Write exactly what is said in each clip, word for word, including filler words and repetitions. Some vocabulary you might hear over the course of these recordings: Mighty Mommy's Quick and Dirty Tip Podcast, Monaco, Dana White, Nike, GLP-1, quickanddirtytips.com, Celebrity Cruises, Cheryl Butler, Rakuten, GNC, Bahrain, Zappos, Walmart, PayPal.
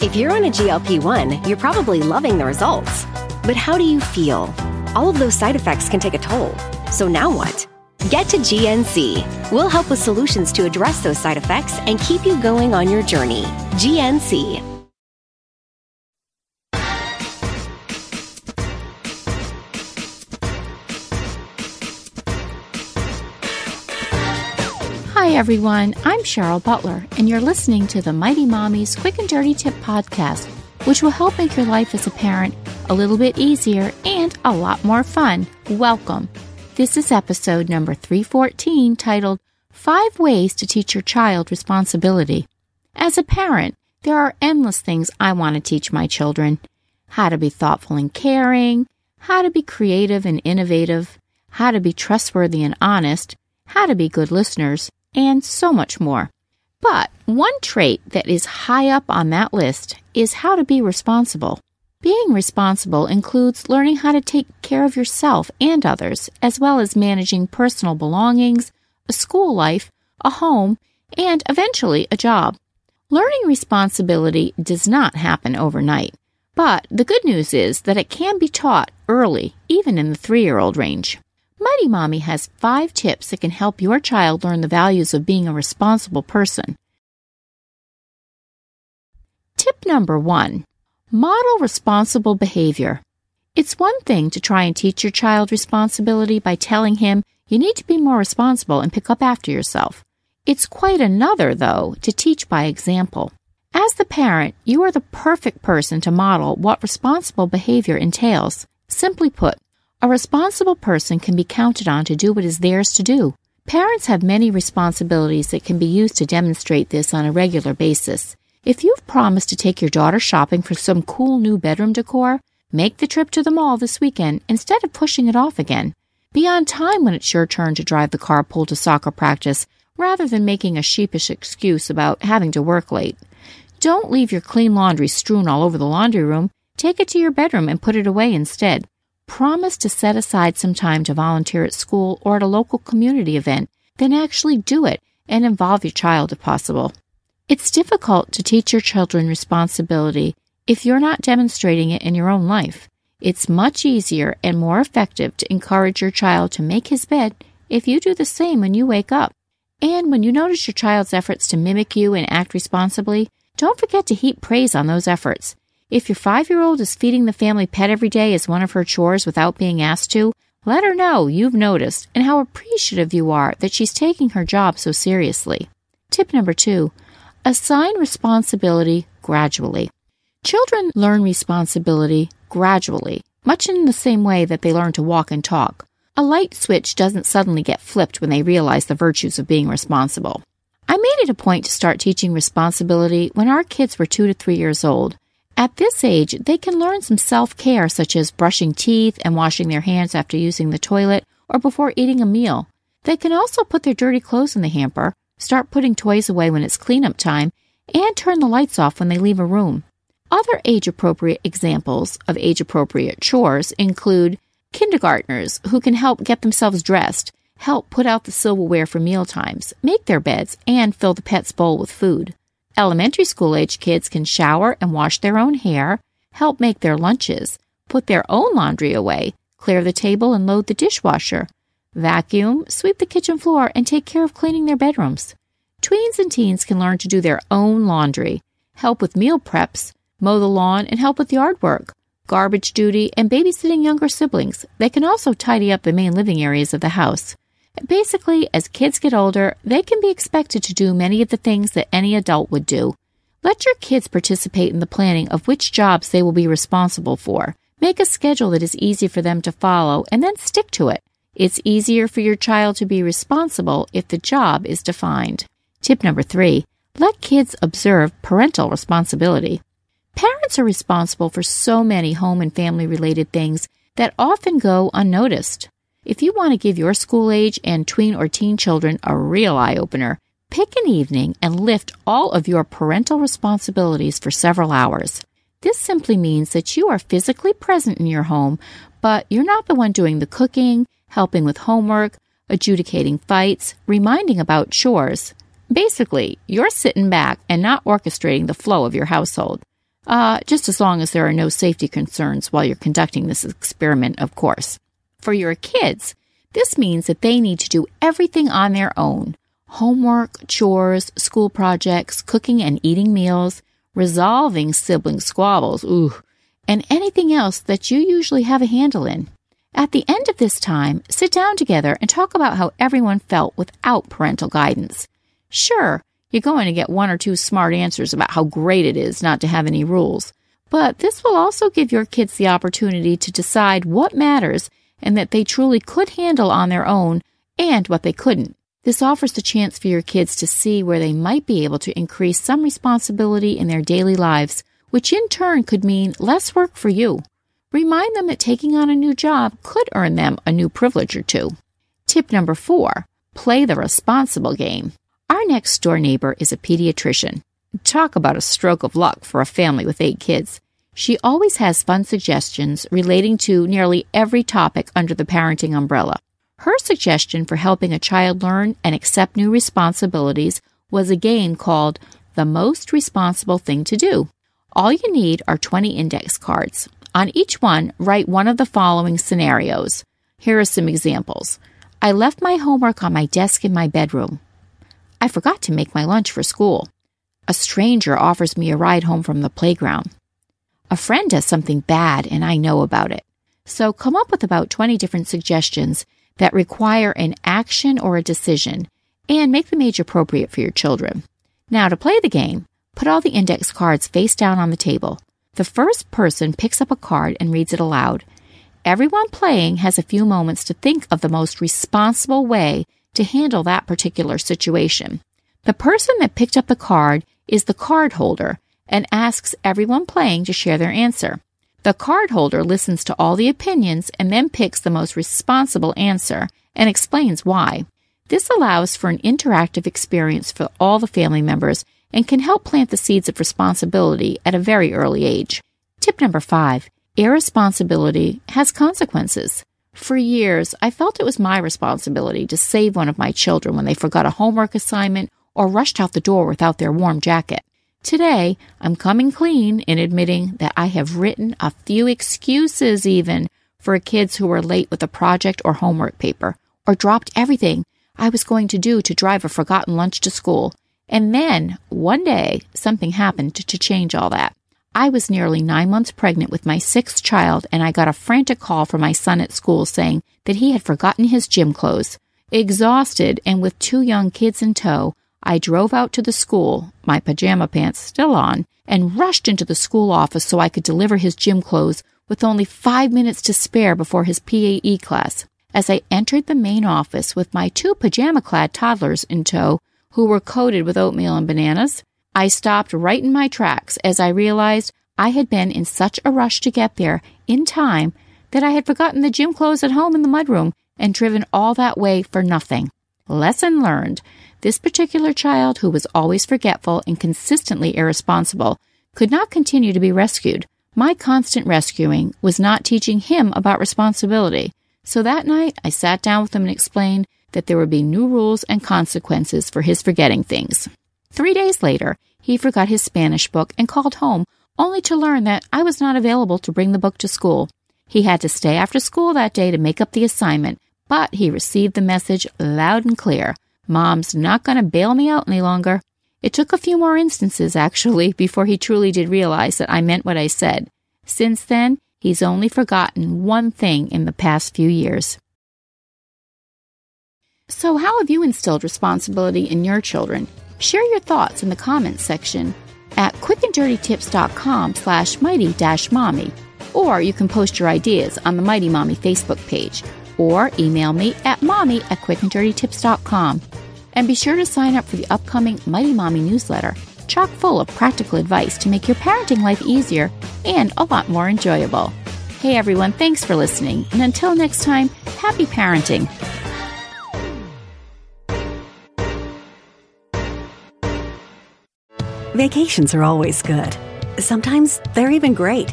If you're on a G L P one, you're probably loving the results. But how do you feel? All of those side effects can take a toll. So now what? Get to G N C. We'll help with solutions to address those side effects and keep you going on your journey. G N C. Hi everyone, I'm Cheryl Butler, and you're listening to the Mighty Mommy's Quick and Dirty Tip Podcast, which will help make your life as a parent a little bit easier and a lot more fun. Welcome. This is episode number three fourteen, titled, Five Ways to Teach Your Child Responsibility. As a parent, there are endless things I want to teach my children. How to be thoughtful and caring, how to be creative and innovative, how to be trustworthy and honest, how to be good listeners, and so much more. But one trait that is high up on that list is how to be responsible. Being responsible includes learning how to take care of yourself and others, as well as managing personal belongings, a school life, a home, and eventually a job. Learning responsibility does not happen overnight, but the good news is that it can be taught early, even in the three-year-old range. Mighty Mommy has five tips that can help your child learn the values of being a responsible person. Tip number one, model responsible behavior. It's one thing to try and teach your child responsibility by telling him you need to be more responsible and pick up after yourself. It's quite another, though, to teach by example. As the parent, you are the perfect person to model what responsible behavior entails. Simply put, a responsible person can be counted on to do what is theirs to do. Parents have many responsibilities that can be used to demonstrate this on a regular basis. If you've promised to take your daughter shopping for some cool new bedroom decor, make the trip to the mall this weekend instead of pushing it off again. Be on time when it's your turn to drive the carpool to soccer practice rather than making a sheepish excuse about having to work late. Don't leave your clean laundry strewn all over the laundry room. Take it to your bedroom and put it away instead. Promise to set aside some time to volunteer at school or at a local community event, then actually do it and involve your child if possible. It's difficult to teach your children responsibility if you're not demonstrating it in your own life. It's much easier and more effective to encourage your child to make his bed if you do the same when you wake up. And when you notice your child's efforts to mimic you and act responsibly, don't forget to heap praise on those efforts. If your five-year-old is feeding the family pet every day as one of her chores without being asked to, let her know you've noticed and how appreciative you are that she's taking her job so seriously. Tip number two, assign responsibility gradually. Children learn responsibility gradually, much in the same way that they learn to walk and talk. A light switch doesn't suddenly get flipped when they realize the virtues of being responsible. I made it a point to start teaching responsibility when our kids were two to three years old. At this age, they can learn some self-care, such as brushing teeth and washing their hands after using the toilet or before eating a meal. They can also put their dirty clothes in the hamper, start putting toys away when it's cleanup time, and turn the lights off when they leave a room. Other age-appropriate examples of age-appropriate chores include kindergartners who can help get themselves dressed, help put out the silverware for mealtimes, make their beds, and fill the pet's bowl with food. Elementary school-age kids can shower and wash their own hair, help make their lunches, put their own laundry away, clear the table and load the dishwasher, vacuum, sweep the kitchen floor, and take care of cleaning their bedrooms. Tweens and teens can learn to do their own laundry, help with meal preps, mow the lawn, and help with yard work, garbage duty, and babysitting younger siblings. They can also tidy up the main living areas of the house. Basically, as kids get older, they can be expected to do many of the things that any adult would do. Let your kids participate in the planning of which jobs they will be responsible for. Make a schedule that is easy for them to follow and then stick to it. It's easier for your child to be responsible if the job is defined. Tip number three, Let kids observe parental responsibility. Parents are responsible for so many home and family-related things that often go unnoticed. If you want to give your school-age and tween or teen children a real eye-opener, pick an evening and lift all of your parental responsibilities for several hours. This simply means that you are physically present in your home, but you're not the one doing the cooking, helping with homework, adjudicating fights, reminding about chores. Basically, you're sitting back and not orchestrating the flow of your household. Uh, just as long as there are no safety concerns while you're conducting this experiment, of course. For your kids, this means that they need to do everything on their own. Homework, chores, school projects, cooking and eating meals, resolving sibling squabbles, ooh, and anything else that you usually have a handle in. At the end of this time, sit down together and talk about how everyone felt without parental guidance. Sure, you're going to get one or two smart answers about how great it is not to have any rules, but this will also give your kids the opportunity to decide what matters and that they truly could handle on their own and what they couldn't. This offers the chance for your kids to see where they might be able to increase some responsibility in their daily lives, which in turn could mean less work for you. Remind them that taking on a new job could earn them a new privilege or two. Tip number four, play the responsible game. Our next door neighbor is a pediatrician. Talk about a stroke of luck for a family with eight kids. She always has fun suggestions relating to nearly every topic under the parenting umbrella. Her suggestion for helping a child learn and accept new responsibilities was a game called The Most Responsible Thing to Do. All you need are twenty index cards. On each one, write one of the following scenarios. Here are some examples. I left my homework on my desk in my bedroom. I forgot to make my lunch for school. A stranger offers me a ride home from the playground. A friend does something bad and I know about it. So come up with about twenty different suggestions that require an action or a decision and make them age appropriate for your children. Now to play the game, put all the index cards face down on the table. The first person picks up a card and reads it aloud. Everyone playing has a few moments to think of the most responsible way to handle that particular situation. The person that picked up the card is the card holder and asks everyone playing to share their answer. The card holder listens to all the opinions and then picks the most responsible answer and explains why. This allows for an interactive experience for all the family members and can help plant the seeds of responsibility at a very early age. Tip number five, irresponsibility has consequences. For years, I felt it was my responsibility to save one of my children when they forgot a homework assignment or rushed out the door without their warm jacket. Today, I'm coming clean in admitting that I have written a few excuses even for kids who were late with a project or homework paper, or dropped everything I was going to do to drive a forgotten lunch to school. And then, one day, something happened to change all that. I was nearly nine months pregnant with my sixth child, and I got a frantic call from my son at school saying that he had forgotten his gym clothes. Exhausted and with two young kids in tow, I drove out to the school, my pajama pants still on, and rushed into the school office so I could deliver his gym clothes with only five minutes to spare before his P A E class. As I entered the main office with my two pajama-clad toddlers in tow, who were coated with oatmeal and bananas, I stopped right in my tracks as I realized I had been in such a rush to get there in time that I had forgotten the gym clothes at home in the mudroom and driven all that way for nothing. Lesson learned. This particular child, who was always forgetful and consistently irresponsible, could not continue to be rescued. My constant rescuing was not teaching him about responsibility. So that night, I sat down with him and explained that there would be new rules and consequences for his forgetting things. Three days later, he forgot his Spanish book and called home, only to learn that I was not available to bring the book to school. He had to stay after school that day to make up the assignment, but he received the message loud and clear. Mom's not going to bail me out any longer. It took a few more instances, actually, before he truly did realize that I meant what I said. Since then, he's only forgotten one thing in the past few years. So how have you instilled responsibility in your children? Share your thoughts in the comments section at quickanddirtytips.com slash mighty-mommy, or you can post your ideas on the Mighty Mommy Facebook page, or email me at mommy at quickanddirtytips.com. And be sure to sign up for the upcoming Mighty Mommy newsletter, chock full of practical advice to make your parenting life easier and a lot more enjoyable. Hey everyone, thanks for listening. And until next time, happy parenting. Vacations are always good. Sometimes they're even great.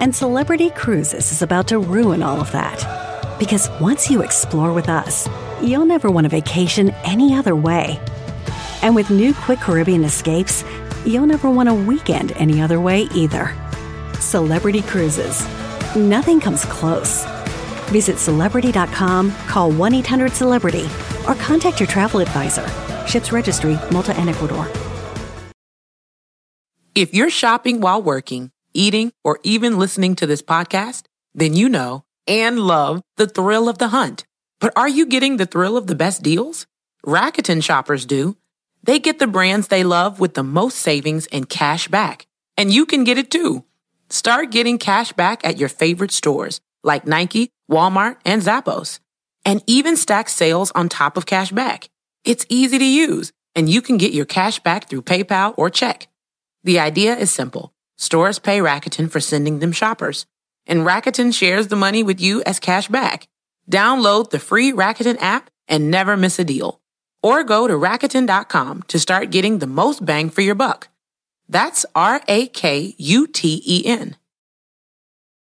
And Celebrity Cruises is about to ruin all of that. Because once you explore with us, you'll never want a vacation any other way. And with new Quick Caribbean Escapes, you'll never want a weekend any other way either. Celebrity Cruises. Nothing comes close. Visit celebrity dot com, call one eight hundred celebrity, or contact your travel advisor. Ships Registry, Malta and Ecuador. If you're shopping while working, eating, or even listening to this podcast, then you know and love the thrill of the hunt. But are you getting the thrill of the best deals? Rakuten shoppers do. They get the brands they love with the most savings and cash back. And you can get it too. Start getting cash back at your favorite stores like Nike, Walmart, and Zappos. And even stack sales on top of cash back. It's easy to use, and you can get your cash back through PayPal or check. The idea is simple. Stores pay Rakuten for sending them shoppers, and Rakuten shares the money with you as cash back. Download the free Rakuten app and never miss a deal. Or go to Rakuten dot com to start getting the most bang for your buck. That's R A K U T E N.